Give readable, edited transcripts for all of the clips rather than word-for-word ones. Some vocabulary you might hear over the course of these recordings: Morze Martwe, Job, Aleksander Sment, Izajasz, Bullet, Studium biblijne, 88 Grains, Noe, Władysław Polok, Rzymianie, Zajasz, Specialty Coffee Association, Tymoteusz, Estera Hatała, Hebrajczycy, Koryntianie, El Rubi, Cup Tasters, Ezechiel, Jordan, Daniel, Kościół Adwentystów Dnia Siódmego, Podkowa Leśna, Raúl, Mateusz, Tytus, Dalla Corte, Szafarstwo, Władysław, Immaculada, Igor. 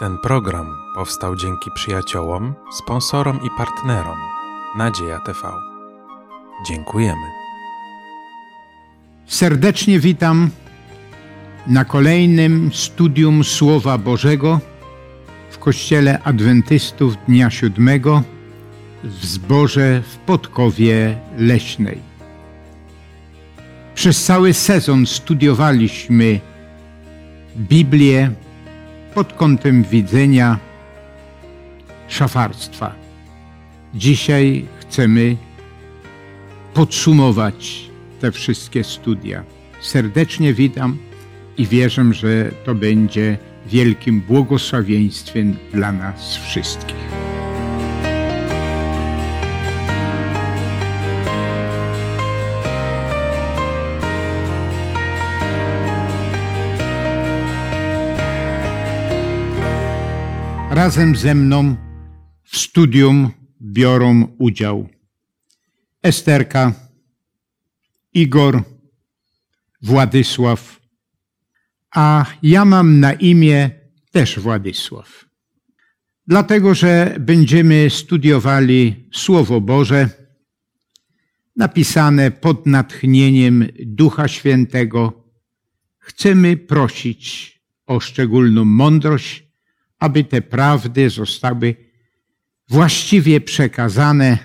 Ten program powstał dzięki przyjaciołom, sponsorom i partnerom Nadzieja TV. Dziękujemy. Serdecznie witam na kolejnym studium Słowa Bożego w Kościele Adwentystów Dnia Siódmego w zborze w Podkowie Leśnej. Przez cały sezon studiowaliśmy Biblię pod kątem widzenia szafarstwa. Dzisiaj chcemy podsumować te wszystkie studia. Serdecznie witam i wierzę, że to będzie wielkim błogosławieństwem dla nas wszystkich. Razem ze mną w studium biorą udział Esterka, Igor, Władysław, a ja mam na imię też Władysław. Dlatego, że będziemy studiowali Słowo Boże napisane pod natchnieniem Ducha Świętego. Chcemy prosić o szczególną mądrość, aby te prawdy zostały właściwie przekazane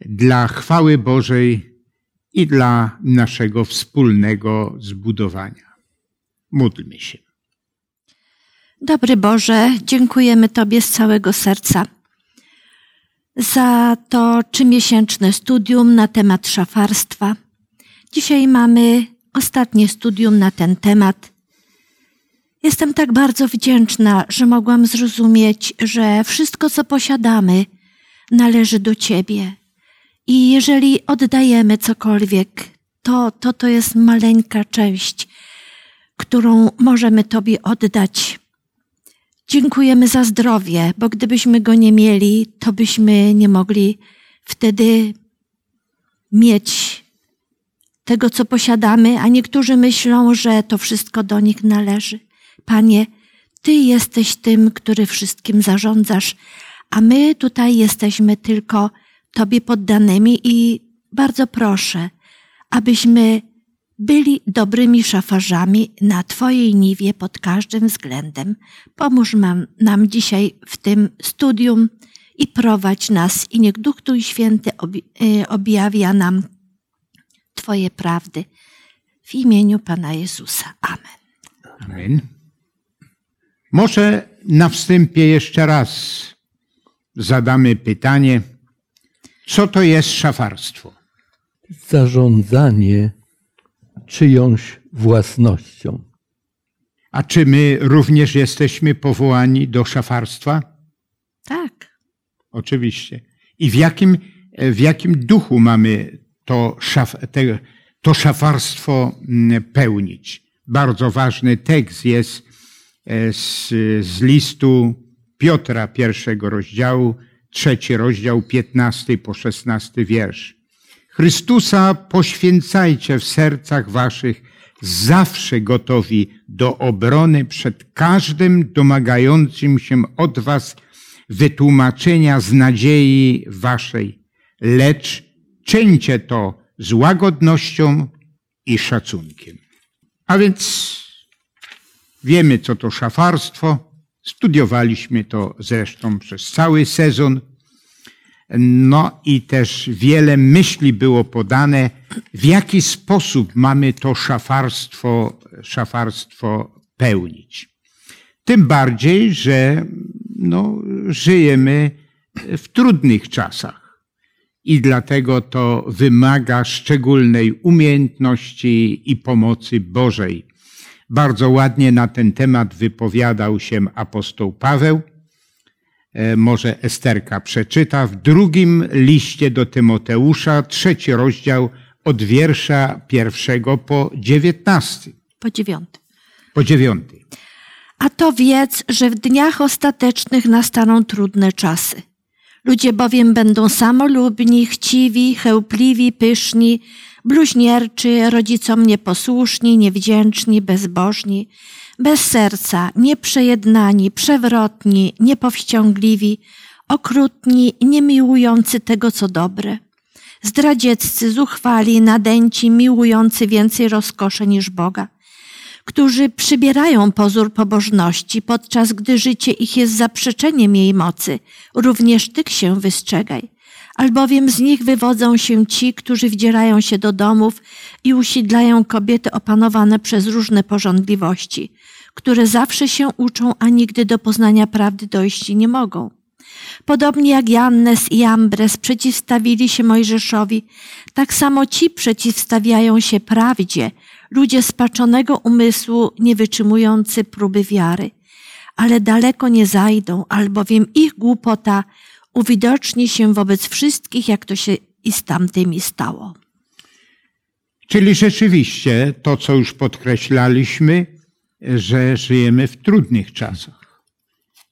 dla chwały Bożej i dla naszego wspólnego zbudowania. Módlmy się. Dobry Boże, dziękujemy Tobie z całego serca za to 3-miesięczne studium na temat szafarstwa. Dzisiaj mamy ostatnie studium na ten temat. Jestem tak bardzo wdzięczna, że mogłam zrozumieć, że wszystko, co posiadamy, należy do Ciebie. I jeżeli oddajemy cokolwiek, to jest maleńka część, którą możemy Tobie oddać. Dziękujemy za zdrowie, bo gdybyśmy go nie mieli, to byśmy nie mogli wtedy mieć tego, co posiadamy, a niektórzy myślą, że to wszystko do nich należy. Panie, Ty jesteś tym, który wszystkim zarządzasz, a my tutaj jesteśmy tylko Tobie poddanymi i bardzo proszę, abyśmy byli dobrymi szafarzami na Twojej niwie pod każdym względem. Pomóż nam dzisiaj w tym studium i prowadź nas i niech Duch Twój Święty objawia nam Twoje prawdy. W imieniu Pana Jezusa. Amen. Amen. Może na wstępie jeszcze raz zadamy pytanie, co to jest szafarstwo? Zarządzanie czyjąś własnością. A czy my również jesteśmy powołani do szafarstwa? Tak. Oczywiście. I w jakim duchu mamy to szafarstwo pełnić? Bardzo ważny tekst jest z listu Piotra, 1 rozdziału, 3 rozdział, 15 po 16 wiersz. Chrystusa poświęcajcie w sercach waszych, zawsze gotowi do obrony przed każdym domagającym się od was wytłumaczenia z nadziei waszej, lecz czyńcie to z łagodnością i szacunkiem. A więc wiemy, co to szafarstwo. Studiowaliśmy to zresztą przez cały sezon. No i też wiele myśli było podane, w jaki sposób mamy to szafarstwo pełnić. Tym bardziej, że żyjemy w trudnych czasach i dlatego to wymaga szczególnej umiejętności i pomocy Bożej. Bardzo ładnie na ten temat wypowiadał się apostoł Paweł. Może Esterka przeczyta. W 2 liście do Tymoteusza, 3 rozdział, od wiersza 1 po 19. Po 9. A to wiedz, że w dniach ostatecznych nastaną trudne czasy. Ludzie bowiem będą samolubni, chciwi, chełpliwi, pyszni, bluźnierczy, rodzicom nieposłuszni, niewdzięczni, bezbożni, bez serca, nieprzejednani, przewrotni, niepowściągliwi, okrutni, niemiłujący tego, co dobre, zdradzieccy, zuchwali, nadęci, miłujący więcej rozkoszy niż Boga, którzy przybierają pozór pobożności, podczas gdy życie ich jest zaprzeczeniem jej mocy, również tych się wystrzegaj. Albowiem z nich wywodzą się ci, którzy wdzierają się do domów i usidlają kobiety opanowane przez różne pożądliwości, które zawsze się uczą, a nigdy do poznania prawdy dojść nie mogą. Podobnie jak Jannes i Jambres przeciwstawili się Mojżeszowi, tak samo ci przeciwstawiają się prawdzie, ludzie spaczonego umysłu, nie wytrzymujący próby wiary. Ale daleko nie zajdą, albowiem ich głupota uwidoczni się wobec wszystkich, jak to się i z tamtymi stało. Czyli rzeczywiście to, co już podkreślaliśmy, że żyjemy w trudnych czasach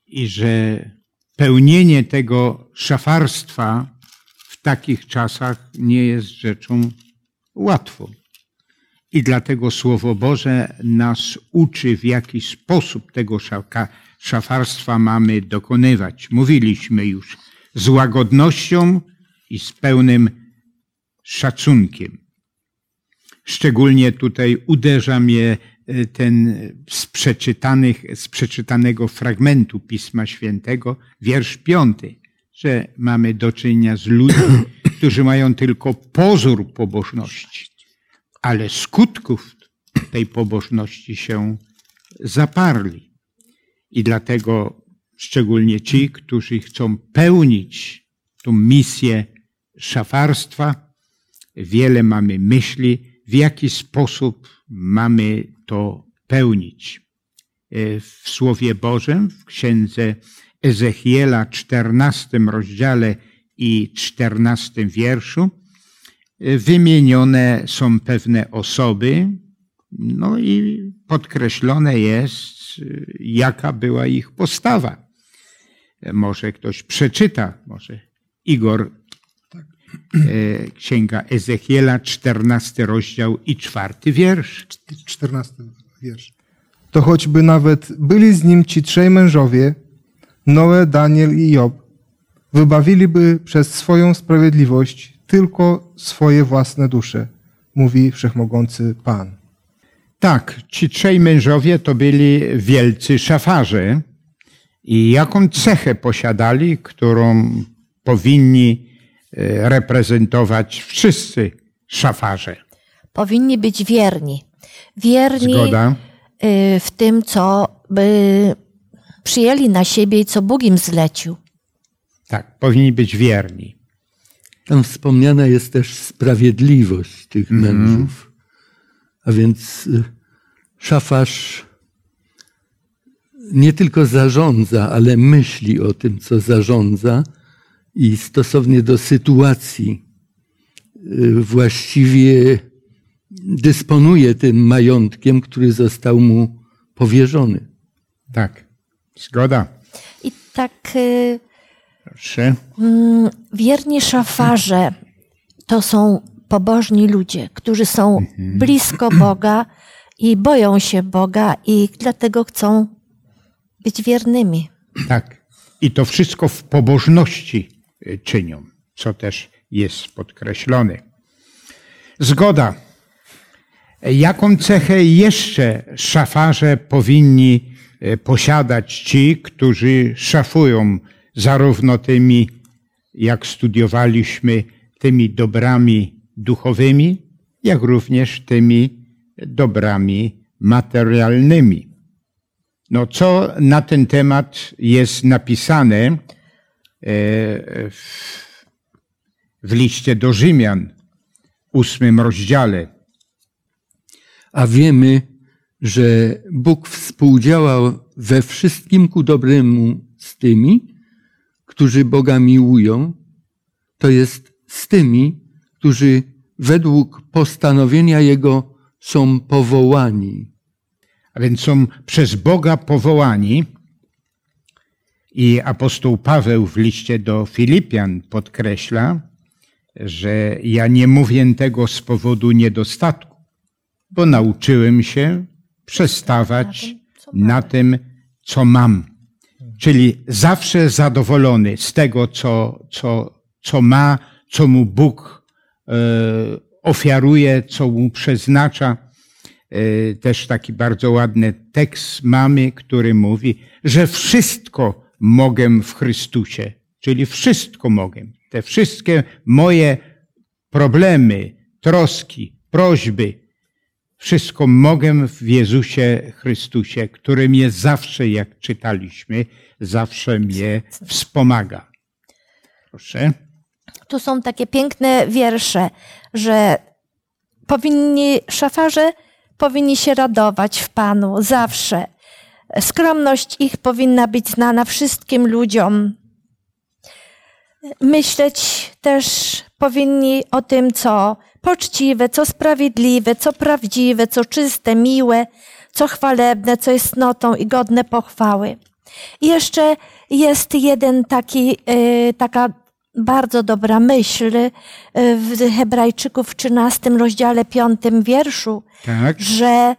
i że pełnienie tego szafarstwa w takich czasach nie jest rzeczą łatwą. I dlatego Słowo Boże nas uczy, w jaki sposób tego szafarstwa mamy dokonywać. Mówiliśmy już z łagodnością i z pełnym szacunkiem. Szczególnie tutaj uderza mnie ten z przeczytanego fragmentu Pisma Świętego, wiersz 5, że mamy do czynienia z ludźmi, którzy mają tylko pozór pobożności, ale skutków tej pobożności się zaparli. I dlatego szczególnie ci, którzy chcą pełnić tą misję szafarstwa, wiele mamy myśli, w jaki sposób mamy to pełnić. W Słowie Bożym, w Księdze Ezechiela, 14 rozdziale i 14 wierszu, wymienione są pewne osoby, no i podkreślone jest, jaka była ich postawa. Może ktoś przeczyta, może Igor, tak. Księga Ezechiela, 14 rozdział i 4 wiersz. 14 wiersz. To choćby nawet byli z nim ci trzej mężowie, Noe, Daniel i Job, wybawiliby przez swoją sprawiedliwość tylko swoje własne dusze, mówi Wszechmogący Pan. Tak, ci trzej mężowie to byli wielcy szafarze i jaką cechę posiadali, którą powinni reprezentować wszyscy szafarze? Powinni być wierni. Wierni Zgoda. W tym, co by przyjęli na siebie i co Bóg im zlecił. Tak, powinni być wierni. Tam wspomniana jest też sprawiedliwość tych mężów. A więc szafarz nie tylko zarządza, ale myśli o tym, co zarządza i stosownie do sytuacji właściwie dysponuje tym majątkiem, który został mu powierzony. Tak, zgoda. I tak wierni szafarze to są pobożni ludzie, którzy są blisko Boga i boją się Boga i dlatego chcą być wiernymi. Tak. I to wszystko w pobożności czynią, co też jest podkreślone. Zgoda. Jaką cechę jeszcze szafarze powinni posiadać ci, którzy szafują zarówno tymi, jak studiowaliśmy, tymi dobrami duchowymi, jak również tymi dobrami materialnymi. No, co na ten temat jest napisane w liście do Rzymian, 8 rozdziale. A wiemy, że Bóg współdziałał we wszystkim ku dobremu z tymi, którzy Boga miłują, to jest z tymi, którzy według postanowienia Jego są powołani. A więc są przez Boga powołani i apostoł Paweł w liście do Filipian podkreśla, że ja nie mówię tego z powodu niedostatku, bo nauczyłem się przestawać na tym, co mam. Czyli zawsze zadowolony z tego, co ma, co mu Bóg ofiaruje, co mu przeznacza. Też taki bardzo ładny tekst mamy, który mówi, że wszystko mogę w Chrystusie. Czyli wszystko mogę. Te wszystkie moje problemy, troski, prośby, wszystko mogę w Jezusie Chrystusie, który mnie zawsze, jak czytaliśmy, zawsze mnie wspomaga. Proszę. Tu są takie piękne wiersze, że szafarze powinni się radować w Panu zawsze. Skromność ich powinna być znana wszystkim ludziom. Myśleć też powinni o tym, co poczciwe, co sprawiedliwe, co prawdziwe, co czyste, miłe, co chwalebne, co jest cnotą i godne pochwały. I jeszcze jest jeden taka bardzo dobra myśl w Hebrajczyków w 13 rozdziale 5 wierszu, tak, że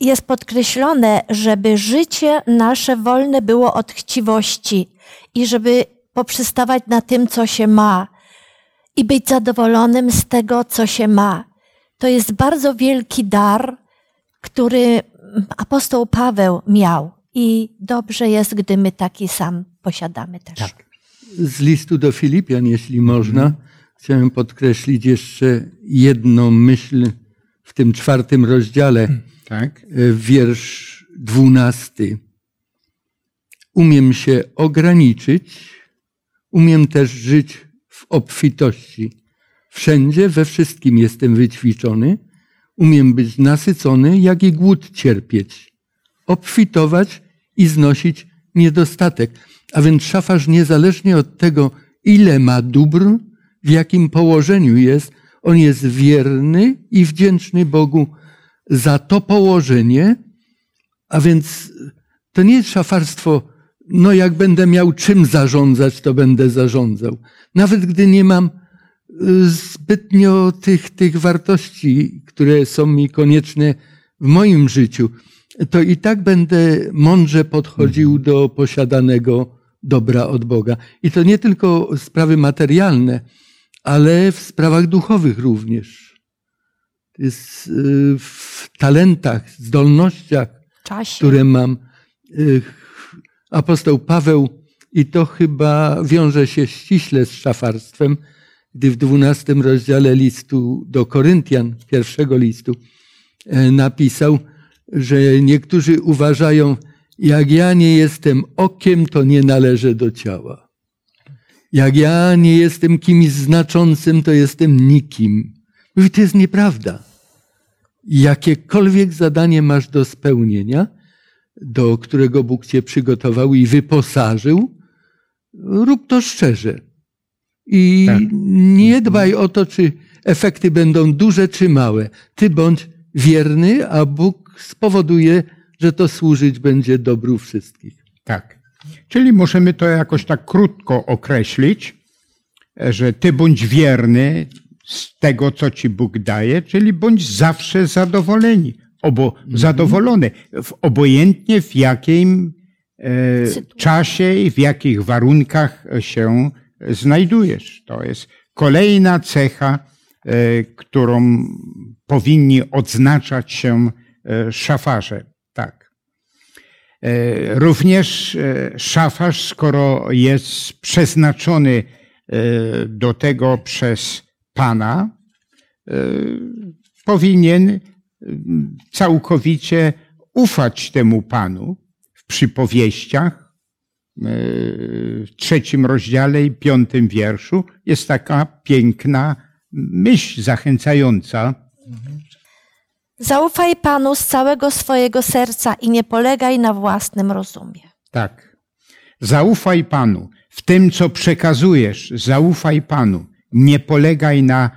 jest podkreślone, żeby życie nasze wolne było od chciwości i żeby poprzestawać na tym, co się ma i być zadowolonym z tego, co się ma. To jest bardzo wielki dar, który apostoł Paweł miał i dobrze jest, gdy my taki sam posiadamy też. Tak. Z listu do Filipian, jeśli można, chciałem podkreślić jeszcze jedną myśl w tym 4 rozdziale, tak, wiersz 12. Umiem się ograniczyć, umiem też żyć w obfitości. Wszędzie, we wszystkim jestem wyćwiczony, umiem być nasycony, jak i głód cierpieć, obfitować i znosić niedostatek. A więc szafarz, niezależnie od tego, ile ma dóbr, w jakim położeniu jest, on jest wierny i wdzięczny Bogu za to położenie. A więc to nie jest szafarstwo, jak będę miał czym zarządzać, to będę zarządzał. Nawet gdy nie mam zbytnio tych wartości, które są mi konieczne w moim życiu, to i tak będę mądrze podchodził do posiadanego dobra od Boga. I to nie tylko sprawy materialne, ale w sprawach duchowych również. To jest w talentach, zdolnościach, czasie, które mam. Apostoł Paweł, i to chyba wiąże się ściśle z szafarstwem, gdy w 12 rozdziale listu do Koryntian, pierwszego listu, napisał, że niektórzy uważają, jak ja nie jestem okiem, to nie należę do ciała. Jak ja nie jestem kimś znaczącym, to jestem nikim. Mówi, to jest nieprawda. Jakiekolwiek zadanie masz do spełnienia, do którego Bóg cię przygotował i wyposażył, rób to szczerze. I tak, nie dbaj o to, czy efekty będą duże czy małe. Ty bądź wierny, a Bóg spowoduje, że to służyć będzie dobru wszystkich. Tak. Czyli możemy to jakoś tak krótko określić, że ty bądź wierny z tego, co ci Bóg daje, czyli bądź zawsze zadowolony, obojętnie w jakim czasie i w jakich warunkach się znajdujesz. To jest kolejna cecha, którą powinni odznaczać się szafarze. Tak. Również szafarz, skoro jest przeznaczony do tego przez Pana, powinien całkowicie ufać temu Panu. W przypowieściach, w 3 rozdziale i 5 wierszu jest taka piękna myśl zachęcająca. Zaufaj Panu z całego swojego serca i nie polegaj na własnym rozumie. Tak. Zaufaj Panu w tym, co przekazujesz. Zaufaj Panu. Nie polegaj na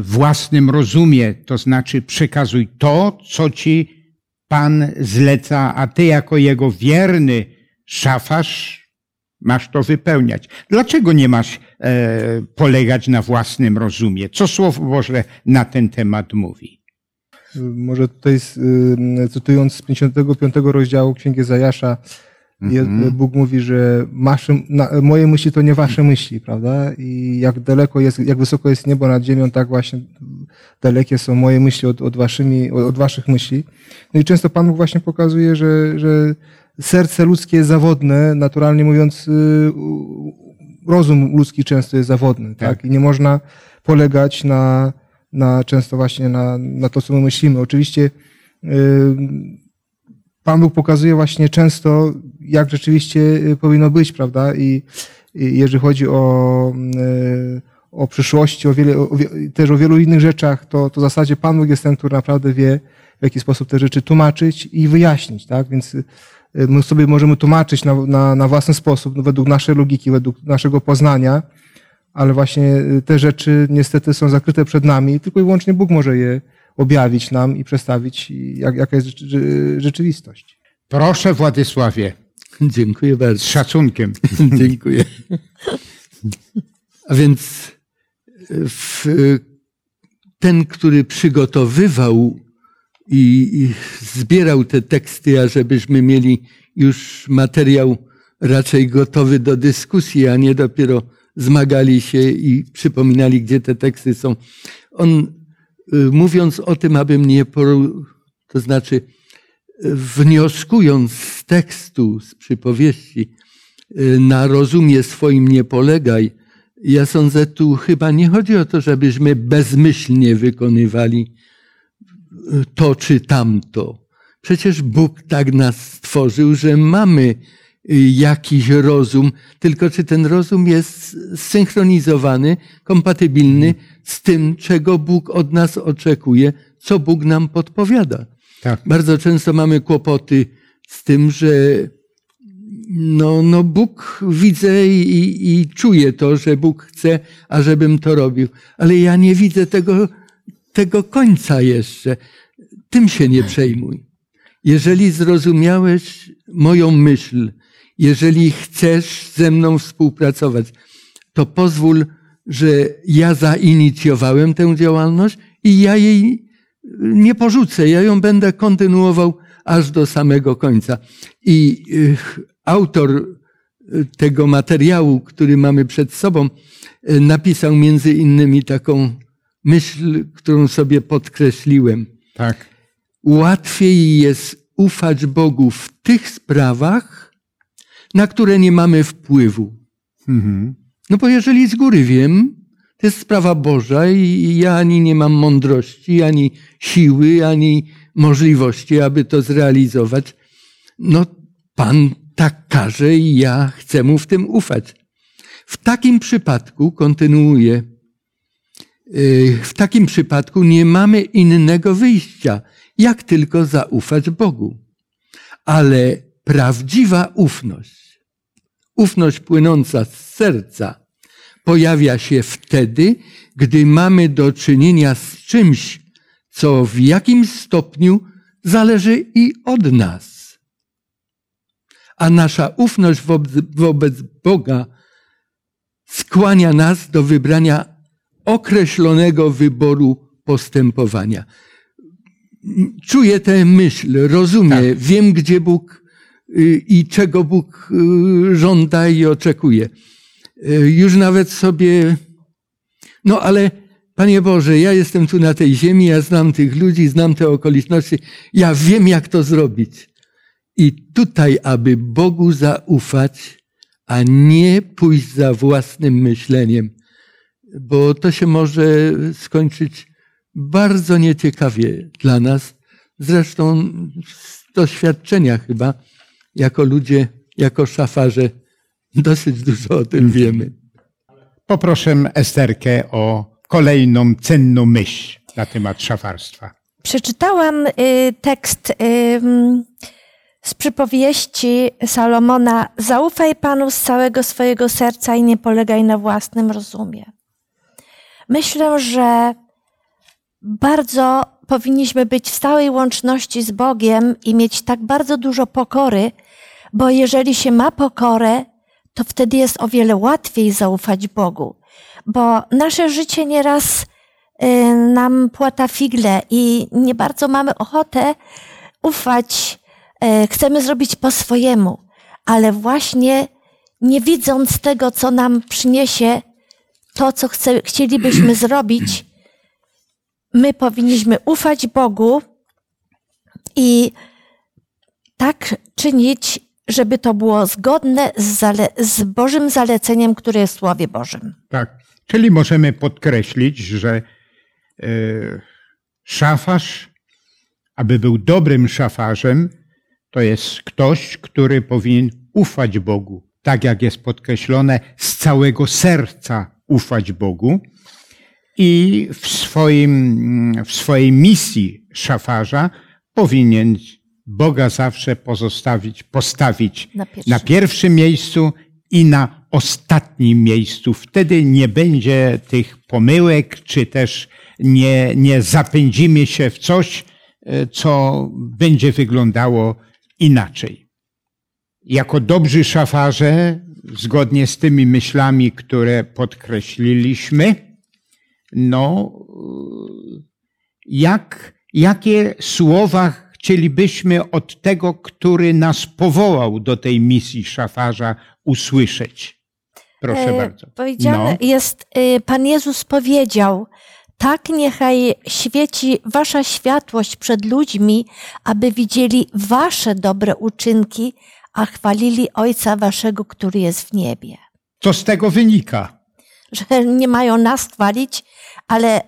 własnym rozumie. To znaczy przekazuj to, co ci Pan zleca, a ty jako jego wierny szafarz masz to wypełniać. Dlaczego nie masz polegać na własnym rozumie? Co Słowo Boże na ten temat mówi? Może tutaj cytując z 55 rozdziału Księgi Zajasza, Bóg mówi, że moje myśli to nie wasze myśli, prawda? I jak daleko jest, jak wysoko jest niebo nad ziemią, tak właśnie dalekie są moje myśli od waszych myśli. No i często Pan Bóg właśnie pokazuje, że serce ludzkie jest zawodne, naturalnie mówiąc, rozum ludzki często jest zawodny, tak? I nie można polegać na często właśnie na to, co my myślimy. Oczywiście Pan Bóg pokazuje właśnie często, jak rzeczywiście powinno być, prawda? I jeżeli chodzi o przyszłości, też o wielu innych rzeczach, to w zasadzie Pan Bóg jest ten, który naprawdę wie, w jaki sposób te rzeczy tłumaczyć i wyjaśnić, tak? Więc my sobie możemy tłumaczyć na własny sposób, według naszej logiki, według naszego poznania, ale właśnie te rzeczy niestety są zakryte przed nami, tylko i wyłącznie Bóg może je objawić nam i przedstawić, jaka jest rzeczywistość. Proszę, Władysławie. Dziękuję bardzo. Z szacunkiem. Dziękuję. A więc ten, który przygotowywał i zbierał te teksty, ażebyśmy mieli już materiał raczej gotowy do dyskusji, a nie dopiero zmagali się i przypominali, gdzie te teksty są. On, mówiąc o tym, to znaczy wnioskując z tekstu, z przypowieści, na rozumie swoim nie polegaj, ja sądzę, tu chyba nie chodzi o to, żebyśmy bezmyślnie wykonywali to czy tamto. Przecież Bóg tak nas stworzył, że mamy jakiś rozum, tylko czy ten rozum jest zsynchronizowany, kompatybilny z tym, czego Bóg od nas oczekuje, co Bóg nam podpowiada. Tak. Bardzo często mamy kłopoty z tym, że Bóg widzę i czuję to, że Bóg chce, ażebym to robił. Ale ja nie widzę tego końca jeszcze. Tym się nie przejmuj. Jeżeli zrozumiałeś moją myśl, jeżeli chcesz ze mną współpracować, to pozwól, że ja zainicjowałem tę działalność i ja jej nie porzucę. Ja ją będę kontynuował aż do samego końca. I autor tego materiału, który mamy przed sobą, napisał między innymi taką myśl, którą sobie podkreśliłem. Tak. Łatwiej jest ufać Bogu w tych sprawach, na które nie mamy wpływu. Mhm. Bo jeżeli z góry wiem, to jest sprawa Boża i ja ani nie mam mądrości, ani siły, ani możliwości, aby to zrealizować. Pan tak każe i ja chcę mu w tym ufać. W takim przypadku, kontynuuję, nie mamy innego wyjścia, jak tylko zaufać Bogu. Ale prawdziwa ufność płynąca z serca pojawia się wtedy, gdy mamy do czynienia z czymś, co w jakimś stopniu zależy i od nas. A nasza ufność wobec Boga skłania nas do wybrania określonego wyboru postępowania. Czuję tę myśl, rozumiem, tak. Wiem, gdzie Bóg i czego Bóg żąda i oczekuje. Już nawet sobie, ale Panie Boże, ja jestem tu na tej ziemi, ja znam tych ludzi, znam te okoliczności, ja wiem, jak to zrobić. I tutaj, aby Bogu zaufać, a nie pójść za własnym myśleniem, bo to się może skończyć bardzo nieciekawie dla nas, zresztą z doświadczenia chyba, jako ludzie, jako szafarze, dosyć dużo o tym wiemy. Poproszę Esterkę o kolejną cenną myśl na temat szafarstwa. Przeczytałam tekst z przypowieści Salomona. Zaufaj Panu z całego swojego serca i nie polegaj na własnym rozumie. Myślę, że bardzo powinniśmy być w stałej łączności z Bogiem i mieć tak bardzo dużo pokory, bo jeżeli się ma pokorę, to wtedy jest o wiele łatwiej zaufać Bogu, bo nasze życie nieraz nam płata figle i nie bardzo mamy ochotę ufać, chcemy zrobić po swojemu, ale właśnie nie widząc tego, co nam przyniesie to, co chcielibyśmy zrobić, my powinniśmy ufać Bogu i tak czynić, żeby to było zgodne z Bożym zaleceniem, które jest w Słowie Bożym. Tak, czyli możemy podkreślić, że szafarz, aby był dobrym szafarzem, to jest ktoś, który powinien ufać Bogu. Tak jak jest podkreślone, z całego serca ufać Bogu. I w swojej misji szafarza powinien Boga zawsze postawić na pierwszym miejscu i na ostatnim miejscu. Wtedy nie będzie tych pomyłek, czy też nie zapędzimy się w coś, co będzie wyglądało inaczej. Jako dobrzy szafarze, zgodnie z tymi myślami, które podkreśliliśmy, jakie słowa chcielibyśmy od tego, który nas powołał do tej misji szafarza, usłyszeć? Proszę bardzo. Powiedziane jest, Pan Jezus powiedział: tak niechaj świeci wasza światłość przed ludźmi, aby widzieli wasze dobre uczynki, a chwalili Ojca waszego, który jest w niebie. Co z tego wynika? Że nie mają nas chwalić, ale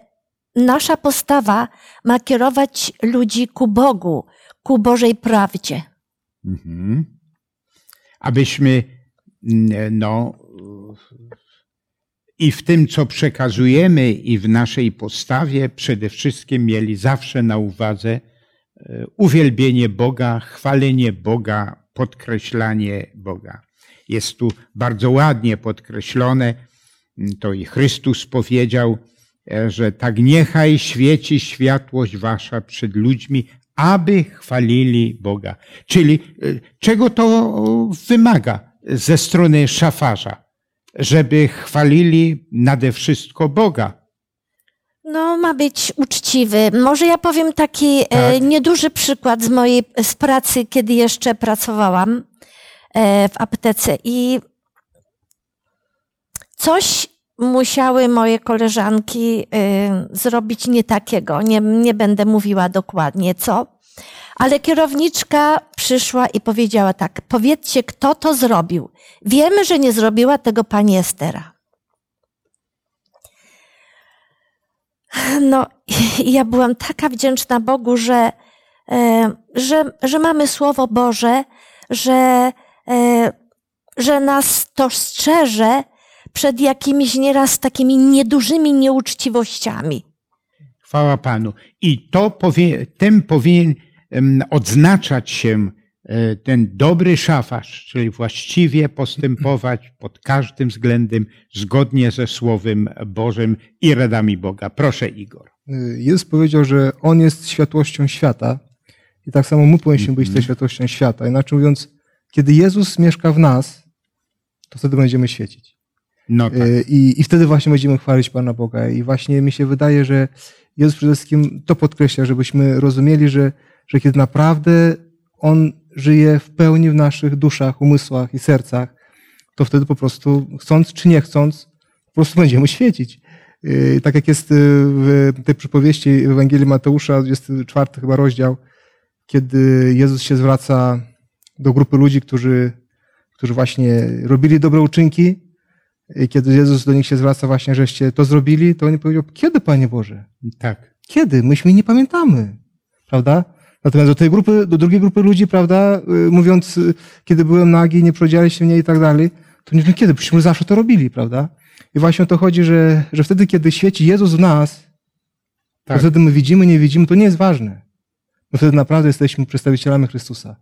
nasza postawa ma kierować ludzi ku Bogu, ku Bożej prawdzie. Mhm. Abyśmy i w tym, co przekazujemy, i w naszej postawie przede wszystkim mieli zawsze na uwadze uwielbienie Boga, chwalenie Boga, podkreślanie Boga. Jest tu bardzo ładnie podkreślone, to i Chrystus powiedział, że tak niechaj świeci światłość wasza przed ludźmi, aby chwalili Boga. Czyli czego to wymaga ze strony szafarza? Żeby chwalili nade wszystko Boga. Ma być uczciwy. Może ja powiem taki nieduży przykład z pracy, kiedy jeszcze pracowałam w aptece i coś musiały moje koleżanki zrobić nie takiego. Nie będę mówiła dokładnie co, ale kierowniczka przyszła i powiedziała tak: powiedzcie, kto to zrobił. Wiemy, że nie zrobiła tego pani Estera. Ja byłam taka wdzięczna Bogu, że mamy Słowo Boże, że nas to strzeże przed jakimiś nieraz takimi niedużymi nieuczciwościami. Chwała Panu. I tym powinien odznaczać się ten dobry szafarz, czyli właściwie postępować pod każdym względem zgodnie ze Słowem Bożym i radami Boga. Proszę, Igor. Jezus powiedział, że On jest światłością świata i tak samo my powinniśmy być tą światłością świata. Inaczej mówiąc, kiedy Jezus mieszka w nas, to wtedy będziemy świecić. Tak. I wtedy właśnie będziemy chwalić Pana Boga. I właśnie mi się wydaje, że Jezus przede wszystkim to podkreśla, żebyśmy rozumieli, że kiedy naprawdę On żyje w pełni w naszych duszach, umysłach i sercach, to wtedy po prostu, chcąc czy nie chcąc, po prostu będziemy świecić. Tak jak jest w tej przypowieści w Ewangelii Mateusza, 24 chyba rozdział, kiedy Jezus się zwraca do grupy ludzi, którzy właśnie robili dobre uczynki. I kiedy Jezus do nich się zwraca właśnie, żeście to zrobili, to oni powiedział: kiedy, Panie Boże? Tak. Kiedy? Myśmy nie pamiętamy. Prawda? Natomiast do drugiej grupy ludzi, prawda, mówiąc, kiedy byłem nagi, nie przeodzialiście mnie i tak dalej, to nie wiem kiedy, byśmy zawsze to robili, prawda? I właśnie o to chodzi, że wtedy, kiedy świeci Jezus w nas, tak, to wtedy my widzimy, nie widzimy, to nie jest ważne. Bo wtedy naprawdę jesteśmy przedstawicielami Chrystusa.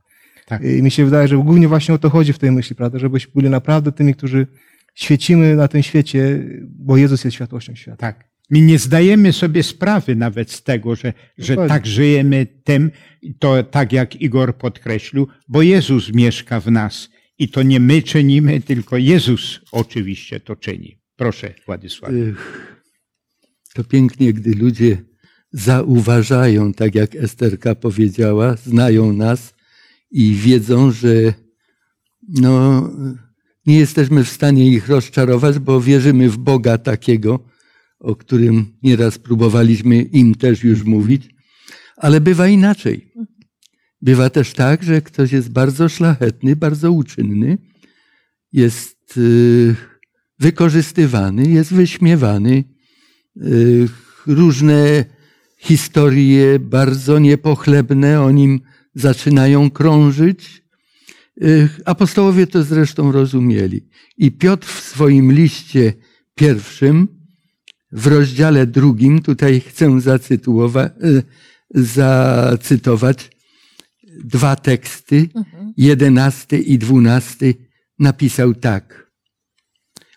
Tak. I mi się wydaje, że głównie właśnie o to chodzi w tej myśli, prawda, żebyśmy byli naprawdę tymi, którzy świecimy na tym świecie, bo Jezus jest światłością świata. Tak. My nie zdajemy sobie sprawy nawet z tego, że tak żyjemy tym, to tak jak Igor podkreślił, bo Jezus mieszka w nas. I to nie my czynimy, tylko Jezus oczywiście to czyni. Proszę, Władysław. To pięknie, gdy ludzie zauważają, tak jak Esterka powiedziała, znają nas i wiedzą, że nie jesteśmy w stanie ich rozczarować, bo wierzymy w Boga takiego, o którym nieraz próbowaliśmy im też już mówić. Ale bywa inaczej. Bywa też tak, że ktoś jest bardzo szlachetny, bardzo uczynny, jest wykorzystywany, jest wyśmiewany. Różne historie bardzo niepochlebne o nim zaczynają krążyć. Apostołowie to zresztą rozumieli. I Piotr w swoim liście pierwszym, w rozdziale drugim, tutaj chcę zacytować dwa teksty, 11 i 12, napisał tak.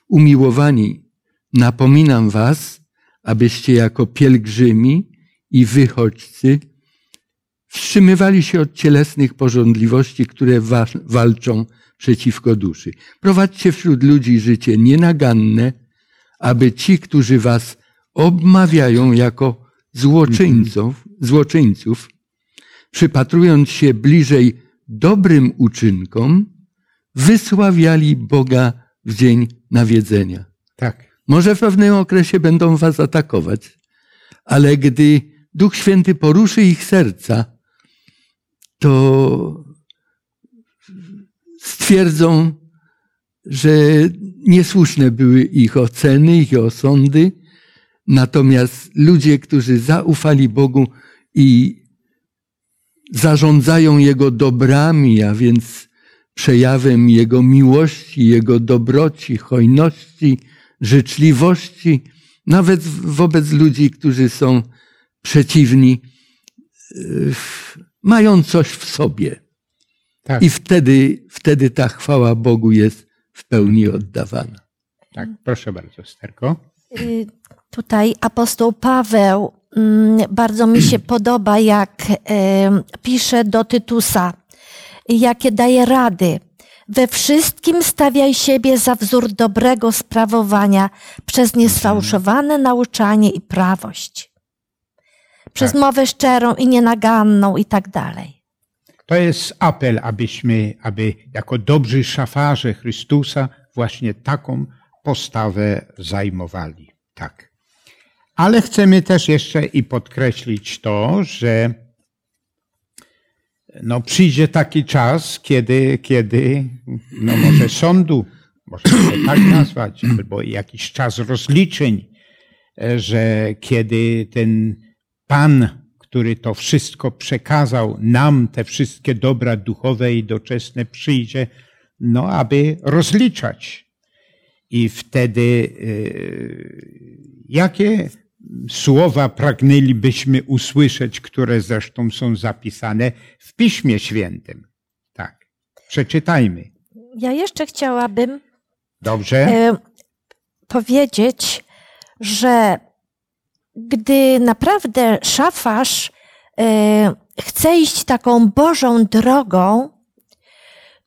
Umiłowani, napominam was, abyście jako pielgrzymi i wychodźcy wstrzymywali się od cielesnych porządliwości, które walczą przeciwko duszy. Prowadźcie wśród ludzi życie nienaganne, aby ci, którzy was obmawiają jako złoczyńców, przypatrując się bliżej dobrym uczynkom, wysławiali Boga w dzień nawiedzenia. Tak. Może w pewnym okresie będą was atakować, ale gdy Duch Święty poruszy ich serca, to stwierdzą, że niesłuszne były ich oceny, ich osądy. Natomiast ludzie, którzy zaufali Bogu i zarządzają Jego dobrami, a więc przejawem Jego miłości, Jego dobroci, hojności, życzliwości, nawet wobec ludzi, którzy są przeciwni, mają coś w sobie. Tak. I wtedy ta chwała Bogu jest w pełni oddawana. Tak, proszę bardzo, Sterko. Tutaj apostoł Paweł, bardzo mi się podoba, jak pisze do Tytusa, jakie daje rady. We wszystkim stawiaj siebie za wzór dobrego sprawowania przez niesfałszowane nauczanie i prawość. Przez mowę szczerą i nienaganną i tak dalej. To jest apel, aby jako dobrzy szafarze Chrystusa właśnie taką postawę zajmowali. Tak. Ale chcemy też jeszcze i podkreślić to, że przyjdzie taki czas, kiedy może sądu, można to tak nazwać, albo jakiś czas rozliczeń, że kiedy ten Pan, który to wszystko przekazał nam, te wszystkie dobra duchowe i doczesne, przyjdzie, aby rozliczać. I wtedy jakie słowa pragnęlibyśmy usłyszeć, które zresztą są zapisane w Piśmie Świętym. Tak, przeczytajmy. Ja jeszcze chciałabym powiedzieć, że gdy naprawdę szafarz chce iść taką Bożą drogą,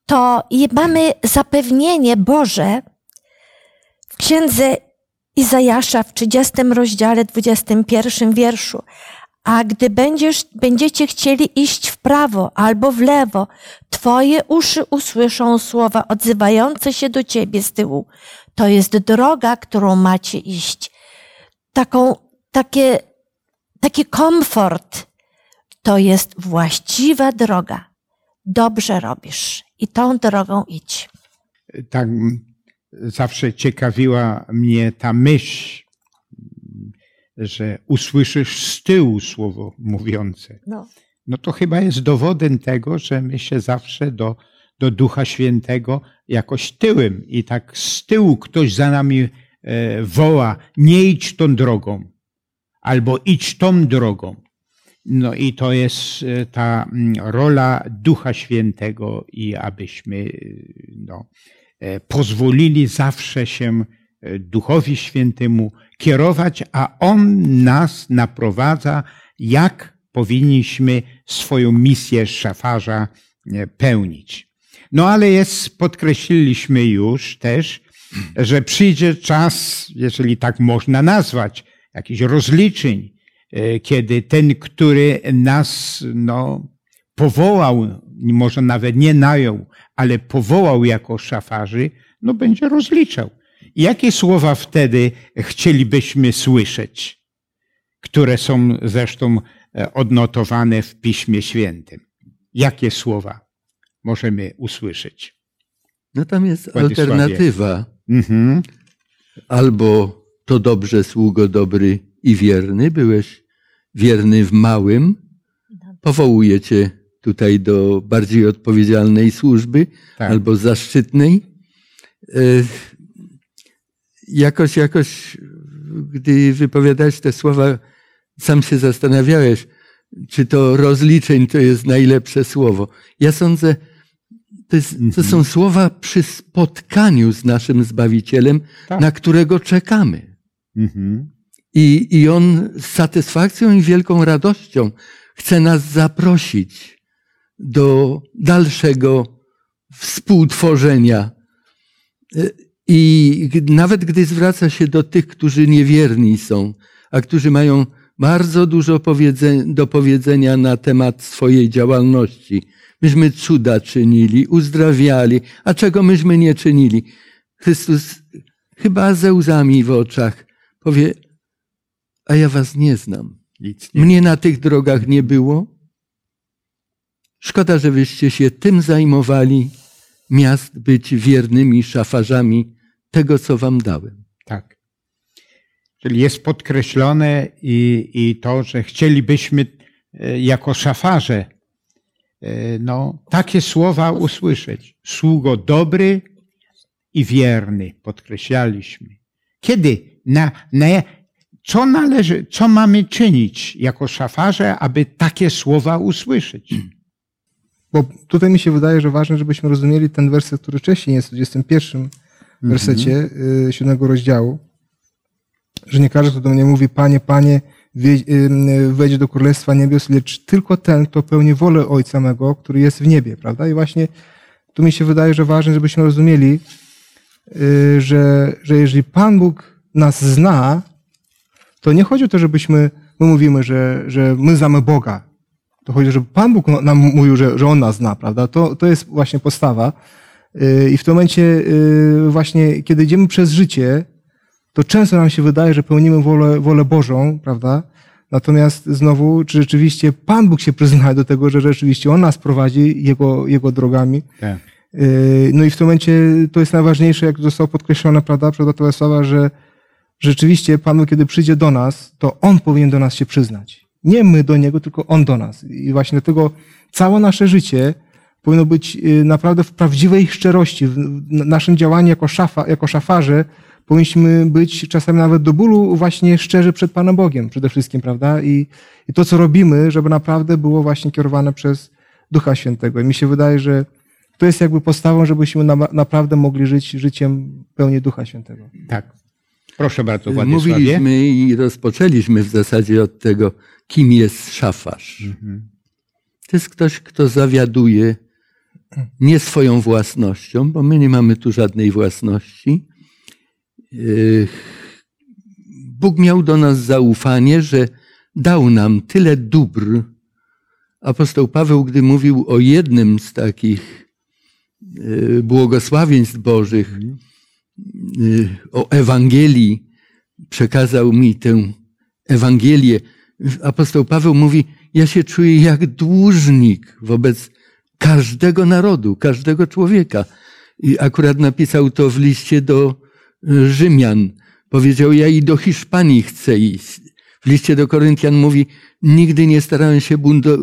to mamy zapewnienie Boże w księdze Izajasza w 30 rozdziale, 21 wierszu. A gdy będziecie chcieli iść w prawo albo w lewo, twoje uszy usłyszą słowa odzywające się do ciebie z tyłu. To jest droga, którą macie iść. Taki komfort. To jest właściwa droga. Dobrze robisz. I tą drogą idź. Tak. Zawsze ciekawiła mnie ta myśl, że usłyszysz z tyłu słowo mówiące. No to chyba jest dowodem tego, że my się zawsze do Ducha Świętego jakoś tyłem i tak z tyłu ktoś za nami woła, nie idź tą drogą, albo idź tą drogą. No i to jest ta rola Ducha Świętego i abyśmy pozwolili zawsze się Duchowi Świętemu kierować, a On nas naprowadza, jak powinniśmy swoją misję szafarza pełnić. Ale podkreśliliśmy już też, że przyjdzie czas, jeżeli tak można nazwać, jakichś rozliczeń, kiedy ten, który nas powołał, może nawet nie najął, ale powołał jako szafarzy, będzie rozliczał. Jakie słowa wtedy chcielibyśmy słyszeć, które są zresztą odnotowane w Piśmie Świętym? Jakie słowa możemy usłyszeć? Tam jest Władysławie alternatywa. Albo to dobrze, sługo dobry i wierny. Byłeś wierny w małym. Powołuję cię tutaj do bardziej odpowiedzialnej służby, albo zaszczytnej. Jakoś, gdy wypowiadałeś te słowa, sam się zastanawiałeś, czy to rozliczeń to jest najlepsze słowo. Ja sądzę, to są słowa przy spotkaniu z naszym Zbawicielem, na którego czekamy. I On z satysfakcją i wielką radością chce nas zaprosić do dalszego współtworzenia. I nawet gdy zwraca się do tych, którzy niewierni są, a którzy mają bardzo dużo do powiedzenia na temat swojej działalności. Myśmy cuda czynili, uzdrawiali, a czego myśmy nie czynili. Chrystus chyba ze łzami w oczach powie, a ja was nie znam. Mnie na tych drogach nie było. Szkoda, że wyście się tym zajmowali, miast być wiernymi szafarzami tego, co wam dałem. Tak. Czyli jest podkreślone i to, że chcielibyśmy jako szafarze takie słowa usłyszeć. Sługo dobry i wierny, podkreślaliśmy. Kiedy? Co mamy czynić jako szafarze, aby takie słowa usłyszeć? Bo tutaj mi się wydaje, że ważne, żebyśmy rozumieli ten werset, który wcześniej jest w 21 wersecie 7 rozdziału, że nie każdy, kto do mnie mówi, Panie, Panie, wejdzie do Królestwa Niebios, lecz tylko ten, kto pełni wolę Ojca mego, który jest w niebie, prawda? I właśnie tu mi się wydaje, że ważne, żebyśmy rozumieli, że jeżeli Pan Bóg nas zna, to nie chodzi o to, żebyśmy, my mówimy, że my znamy Boga. To chodzi, żeby Pan Bóg nam mówił, że On nas zna, prawda? To jest właśnie postawa. I w tym momencie właśnie, kiedy idziemy przez życie, to często nam się wydaje, że pełnimy wolę Bożą, prawda? Natomiast znowu, czy rzeczywiście Pan Bóg się przyznaje do tego, że rzeczywiście On nas prowadzi Jego drogami. Tak. I w tym momencie to jest najważniejsze, jak zostało podkreślone, prawda, przez Dr. Władysława, że rzeczywiście Pan Bóg, kiedy przyjdzie do nas, to On powinien do nas się przyznać. Nie my do Niego, tylko On do nas. I właśnie dlatego całe nasze życie powinno być naprawdę w prawdziwej szczerości. W naszym działaniu jako szafarze powinniśmy być czasem nawet do bólu właśnie szczerzy przed Panem Bogiem przede wszystkim, prawda? I to, co robimy, żeby naprawdę było właśnie kierowane przez Ducha Świętego. I mi się wydaje, że to jest jakby podstawą, żebyśmy naprawdę mogli żyć życiem pełni Ducha Świętego. Tak. Proszę bardzo, Władysławie. Mówiliśmy i rozpoczęliśmy w zasadzie od tego, kim jest szafarz. To jest ktoś, kto zawiaduje nie swoją własnością, bo my nie mamy tu żadnej własności. Bóg miał do nas zaufanie, że dał nam tyle dóbr. Apostoł Paweł, gdy mówił o jednym z takich błogosławieństw Bożych, o Ewangelii, przekazał mi tę Ewangelię. Apostoł Paweł mówi, ja się czuję jak dłużnik wobec każdego narodu, każdego człowieka. I akurat napisał to w liście do Rzymian. Powiedział, ja i do Hiszpanii chcę iść. W liście do Koryntian mówi, nigdy nie starałem się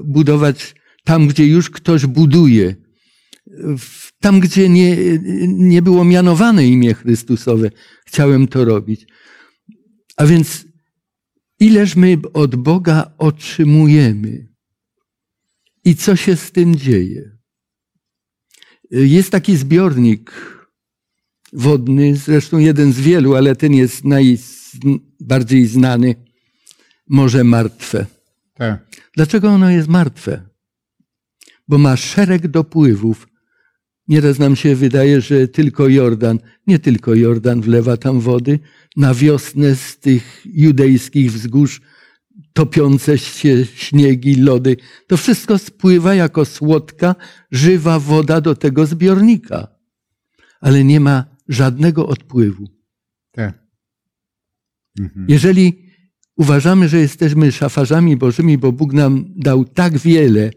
budować tam, gdzie już ktoś buduje. Tam, gdzie nie było mianowane imię Chrystusowe, chciałem to robić. A więc ileż my od Boga otrzymujemy i co się z tym dzieje? Jest taki zbiornik wodny, zresztą jeden z wielu, ale ten jest najbardziej znany, Morze Martwe. Tak. Dlaczego ono jest martwe? Bo ma szereg dopływów, Nieraz nam się wydaje, że tylko Jordan, nie tylko Jordan wlewa tam wody. Na wiosnę z tych judejskich wzgórz topiące się śniegi, lody. To wszystko spływa jako słodka, żywa woda do tego zbiornika. Ale nie ma żadnego odpływu. Tak. Mhm. Jeżeli uważamy, że jesteśmy szafarzami bożymi, bo Bóg nam dał tak wiele,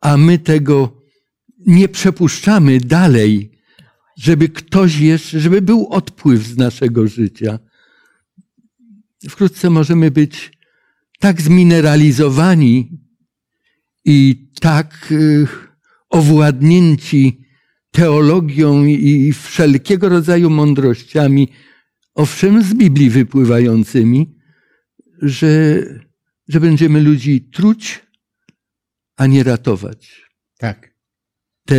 a my tego nie przepuszczamy dalej, żeby ktoś jeszcze, żeby był odpływ z naszego życia. Wkrótce możemy być tak zmineralizowani i tak owładnięci teologią i wszelkiego rodzaju mądrościami, owszem, z Biblii wypływającymi, że będziemy ludzi truć, a nie ratować. Tak. Te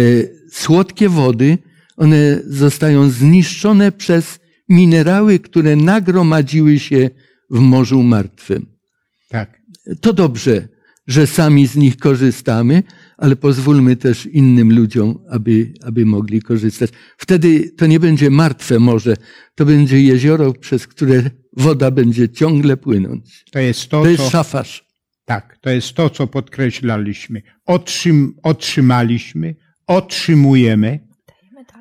słodkie wody, one zostają zniszczone przez minerały, które nagromadziły się w Morzu Martwym. Tak. To dobrze, że sami z nich korzystamy, ale pozwólmy też innym ludziom, aby mogli korzystać. Wtedy to nie będzie martwe morze, to będzie jezioro, przez które woda będzie ciągle płynąć. To jest szafarz. Tak, to jest to, co podkreślaliśmy. Otrzymaliśmy, otrzymujemy,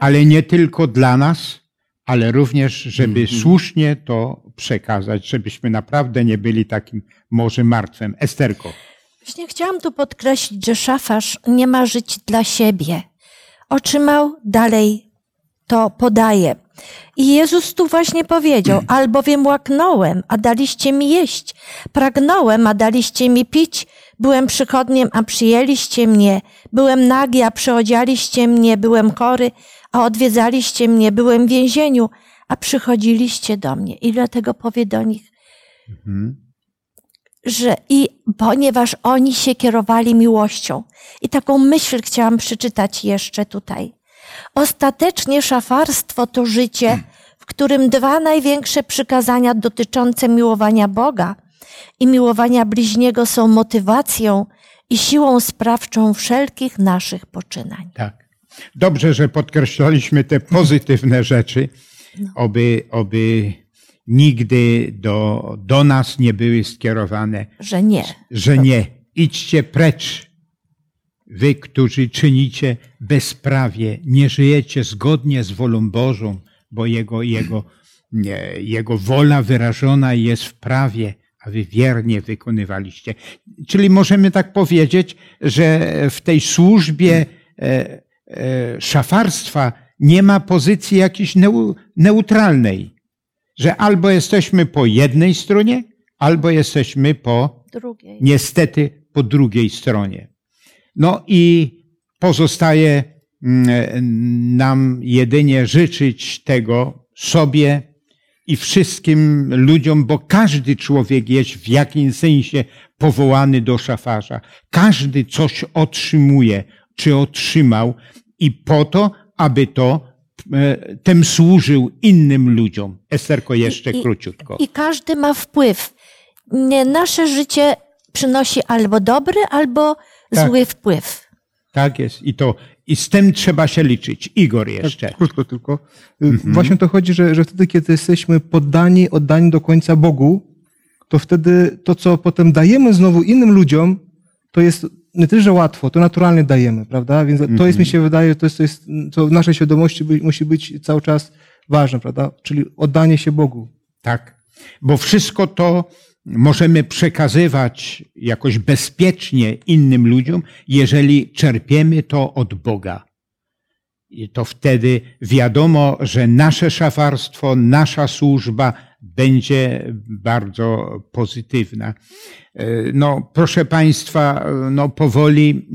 ale nie tylko dla nas, ale również, żeby słusznie to przekazać, żebyśmy naprawdę nie byli takim morzem martwym. Esterko. Właśnie chciałam tu podkreślić, że szafarz nie ma żyć dla siebie. Otrzymał, dalej to podaje. I Jezus tu właśnie powiedział, albowiem łaknąłem, a daliście mi jeść. Pragnąłem, a daliście mi pić. Byłem przychodniem, a przyjęliście mnie. Byłem nagi, a przyodzialiście mnie. Byłem chory, a odwiedzaliście mnie. Byłem w więzieniu, a przychodziliście do mnie. I dlatego powie do nich, że i ponieważ oni się kierowali miłością. I taką myśl chciałam przeczytać jeszcze tutaj. Ostatecznie szafarstwo to życie, w którym dwa największe przykazania dotyczące miłowania Boga i miłowania bliźniego są motywacją i siłą sprawczą wszelkich naszych poczynań. Tak. Dobrze, że podkreślaliśmy te pozytywne rzeczy, oby nigdy do nas nie były skierowane, że nie. Idźcie precz, wy, którzy czynicie bezprawie, nie żyjecie zgodnie z wolą Bożą, bo Jego wola wyrażona jest w prawie, a wy wiernie wykonywaliście. Czyli możemy tak powiedzieć, że w tej służbie szafarstwa nie ma pozycji jakiejś neutralnej, że albo jesteśmy po jednej stronie, albo jesteśmy po drugiej. Niestety po drugiej stronie. No i pozostaje nam jedynie życzyć tego sobie i wszystkim ludziom, bo każdy człowiek jest w jakimś sensie powołany do szafarza. Każdy coś otrzymuje, czy otrzymał i po to, aby tem służył innym ludziom. Esterko, jeszcze króciutko. I każdy ma wpływ. Nasze życie przynosi albo dobry, albo zły wpływ. Tak jest. I z tym trzeba się liczyć. Igor jeszcze. Tak, krótko tylko. Właśnie to chodzi, że wtedy, kiedy jesteśmy oddani do końca Bogu, to wtedy to, co potem dajemy znowu innym ludziom, to jest nie tyle, że łatwo, to naturalnie dajemy, prawda? Więc to jest, mi się wydaje, to jest, co w naszej świadomości musi być cały czas ważne, prawda? Czyli oddanie się Bogu. Tak. Bo wszystko to możemy przekazywać jakoś bezpiecznie innym ludziom, jeżeli czerpiemy to od Boga. I to wtedy wiadomo, że nasze szafarstwo, nasza służba będzie bardzo pozytywna. No, proszę Państwa, powoli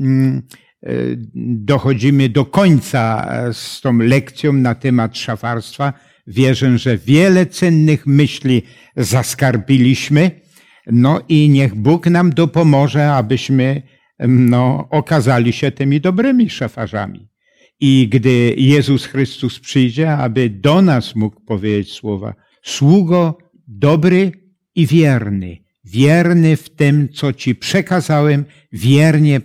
dochodzimy do końca z tą lekcją na temat szafarstwa. Wierzę, że wiele cennych myśli zaskarbiliśmy. No i niech Bóg nam dopomoże, abyśmy okazali się tymi dobrymi szafarzami. I gdy Jezus Chrystus przyjdzie, aby do nas mógł powiedzieć słowa: sługo dobry i wierny, wierny w tym, co ci przekazałem, wiernie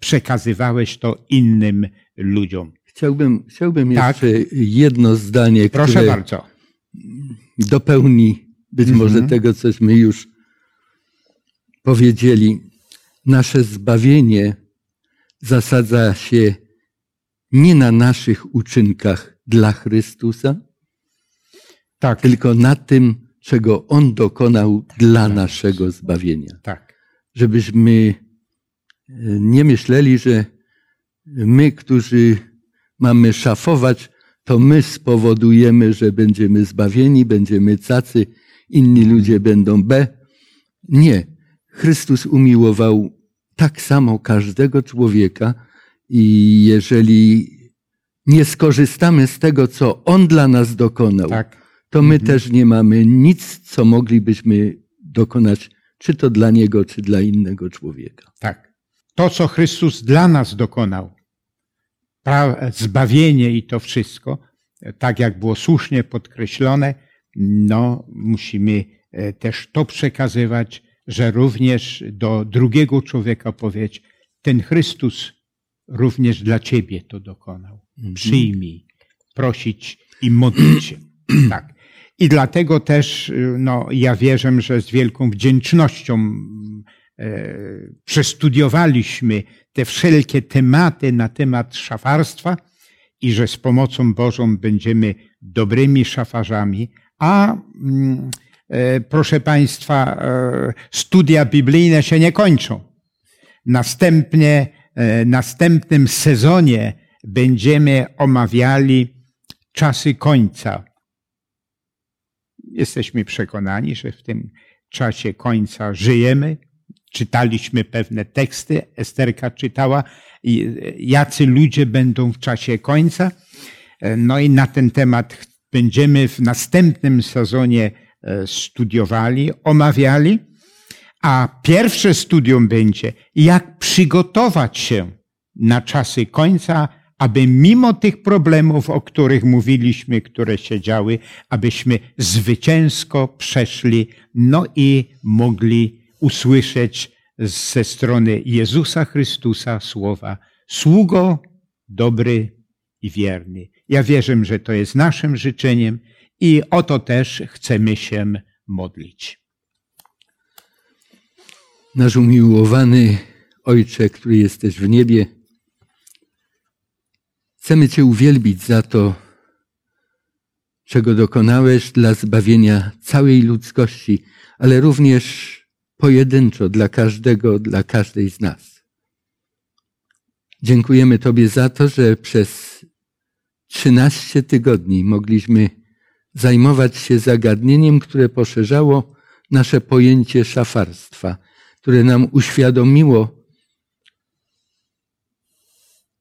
przekazywałeś to innym ludziom. Chciałbym jeszcze jedno zdanie, które dopełni być może tego, cośmy już powiedzieli. Nasze zbawienie zasadza się nie na naszych uczynkach dla Chrystusa, tylko na tym, czego On dokonał dla naszego zbawienia. Żebyśmy nie myśleli, że my, którzy mamy szafować, to my spowodujemy, że będziemy zbawieni, będziemy cacy, inni ludzie będą B. Nie. Chrystus umiłował tak samo każdego człowieka i jeżeli nie skorzystamy z tego, co On dla nas dokonał, to my też nie mamy nic, co moglibyśmy dokonać, czy to dla Niego, czy dla innego człowieka. To, co Chrystus dla nas dokonał, zbawienie i to wszystko, tak jak było słusznie podkreślone, no musimy też to przekazywać, że również do drugiego człowieka powiedzieć, ten Chrystus również dla ciebie to dokonał. Przyjmij, prosić i modlić się. I dlatego też no, ja wierzę, że z wielką wdzięcznością przestudiowaliśmy te wszelkie tematy na temat szafarstwa i że z pomocą Bożą będziemy dobrymi szafarzami. A proszę Państwa, studia biblijne się nie kończą. W następnym sezonie będziemy omawiali czasy końca. Jesteśmy przekonani, że w tym czasie końca żyjemy. Czytaliśmy pewne teksty, Esterka czytała, jacy ludzie będą w czasie końca. No i na ten temat będziemy w następnym sezonie studiowali, omawiali. A pierwsze studium będzie, jak przygotować się na czasy końca, aby mimo tych problemów, o których mówiliśmy, które się działy, abyśmy zwycięsko przeszli, no i mogli usłyszeć ze strony Jezusa Chrystusa słowa: sługo dobry i wierny. Ja wierzę, że to jest naszym życzeniem i o to też chcemy się modlić. Nasz umiłowany Ojcze, który jesteś w niebie, chcemy Cię uwielbić za to, czego dokonałeś dla zbawienia całej ludzkości, ale również pojedynczo dla każdego, dla każdej z nas. Dziękujemy Tobie za to, że przez 13 tygodni mogliśmy zajmować się zagadnieniem, które poszerzało nasze pojęcie szafarstwa, które nam uświadomiło,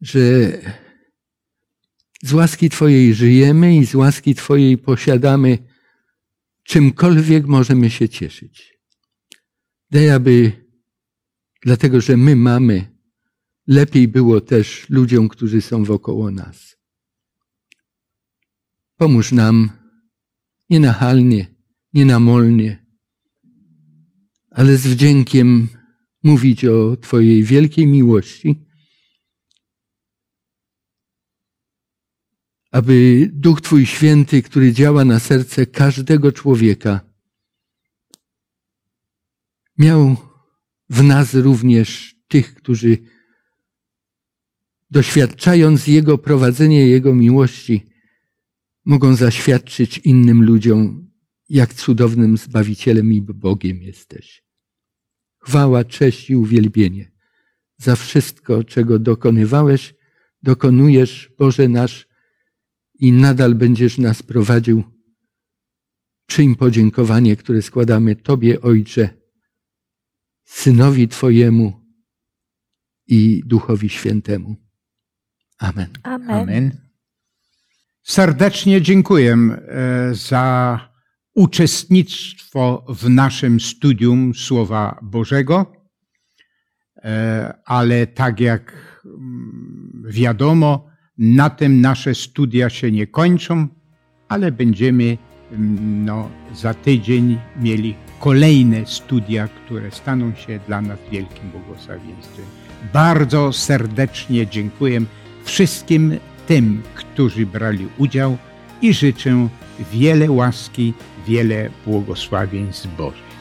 że z łaski Twojej żyjemy i z łaski Twojej posiadamy czymkolwiek możemy się cieszyć. Daj, aby, dlatego że my mamy, lepiej było też ludziom, którzy są wokoło nas. Pomóż nam nienachalnie, nienamolnie, ale z wdziękiem mówić o Twojej wielkiej miłości, aby Duch Twój Święty, który działa na serce każdego człowieka, miał w nas również tych, którzy doświadczając Jego prowadzenia, Jego miłości, mogą zaświadczyć innym ludziom, jak cudownym Zbawicielem i Bogiem jesteś. Chwała, cześć i uwielbienie za wszystko, czego dokonywałeś, dokonujesz, Boże nasz, i nadal będziesz nas prowadził. Przyjm podziękowanie, które składamy Tobie, Ojcze, Synowi Twojemu i Duchowi Świętemu. Amen. Amen. Amen. Serdecznie dziękuję za uczestnictwo w naszym studium Słowa Bożego, ale tak jak wiadomo, na tym nasze studia się nie kończą, ale będziemy za tydzień mieli kolejne studia, które staną się dla nas wielkim błogosławieństwem. Bardzo serdecznie dziękuję wszystkim tym, którzy brali udział i życzę wiele łaski, wiele błogosławieństw Bożych.